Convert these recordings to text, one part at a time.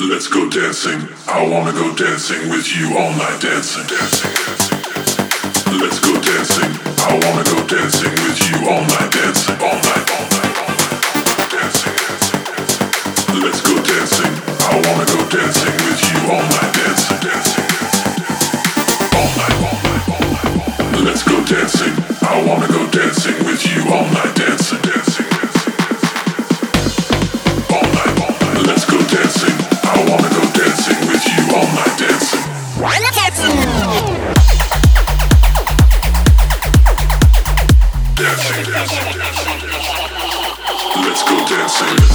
Let's go dancing. I wanna go dancing with you all night dancing, dancing, dancing, dancing. Let's go dancing. I wanna go dancing with you all night dancing, all night, all night, all night. Dancing, dancing, dancing. Let's go dancing. I wanna go dancing with you all night dancing, dancing, dancing, dancing. All night, all night, all night, all night. Let's go dancing. I wanna go dancing with you all night dancing, dancing, dancing, dancing. All night, all night. Let's go dancing. I wanna go dancing with you all night dancing. Wanna dancing? Dancing, dancing, dancing. Let's go dancing. Let's go dancing.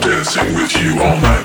Dancing with you all night.